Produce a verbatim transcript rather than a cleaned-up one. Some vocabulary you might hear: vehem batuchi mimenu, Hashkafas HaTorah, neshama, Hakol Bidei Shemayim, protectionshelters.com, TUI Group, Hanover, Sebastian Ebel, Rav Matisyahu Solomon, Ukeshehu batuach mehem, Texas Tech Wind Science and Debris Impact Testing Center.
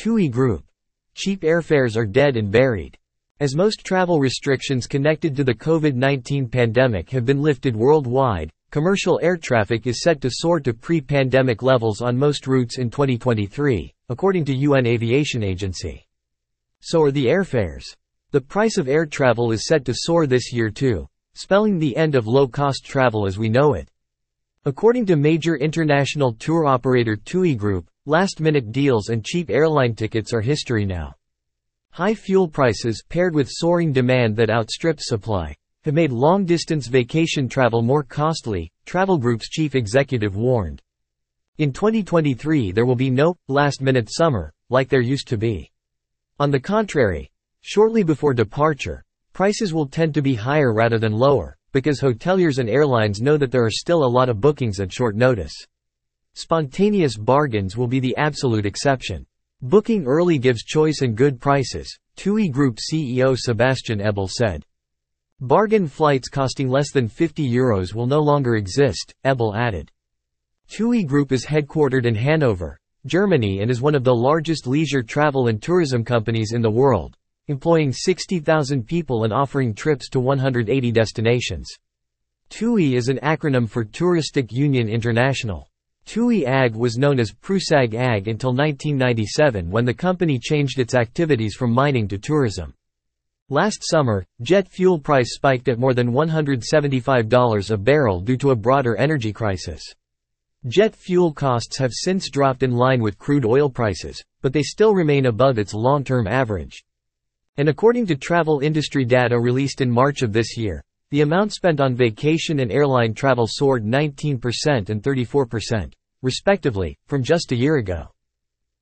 T U I Group. Cheap airfares are dead and buried. As most travel restrictions connected to the COVID nineteen pandemic have been lifted worldwide, commercial air traffic is set to soar to pre-pandemic levels on most routes in twenty twenty-three, according to U N Aviation Agency. So are the airfares. The price of air travel is set to soar this year too, spelling the end of low-cost travel as we know it. According to major international tour operator T U I Group, last-minute deals and cheap airline tickets are history now. High fuel prices, paired with soaring demand that outstrips supply, have made long-distance vacation travel more costly, Travel Group's chief executive warned. In twenty twenty-three there will be no last-minute summer, like there used to be. On the contrary, shortly before departure, prices will tend to be higher rather than lower, because hoteliers and airlines know that there are still a lot of bookings at short notice. Spontaneous bargains will be the absolute exception. Booking early gives choice and good prices, T U I Group C E O Sebastian Ebel said. Bargain flights costing less than fifty euros will no longer exist, Ebel added. T U I Group is headquartered in Hanover, Germany and is one of the largest leisure travel and tourism companies in the world, employing sixty thousand people and offering trips to one hundred eighty destinations. T U I is an acronym for Touristic Union International. T U I A G was known as PRUSAG A G until nineteen ninety-seven when the company changed its activities from mining to tourism. Last summer, jet fuel price spiked at more than one hundred seventy-five dollars a barrel due to a broader energy crisis. Jet fuel costs have since dropped in line with crude oil prices, but they still remain above its long-term average. And according to travel industry data released in March of this year, the amount spent on vacation and airline travel soared nineteen percent and thirty-four percent, respectively, from just a year ago.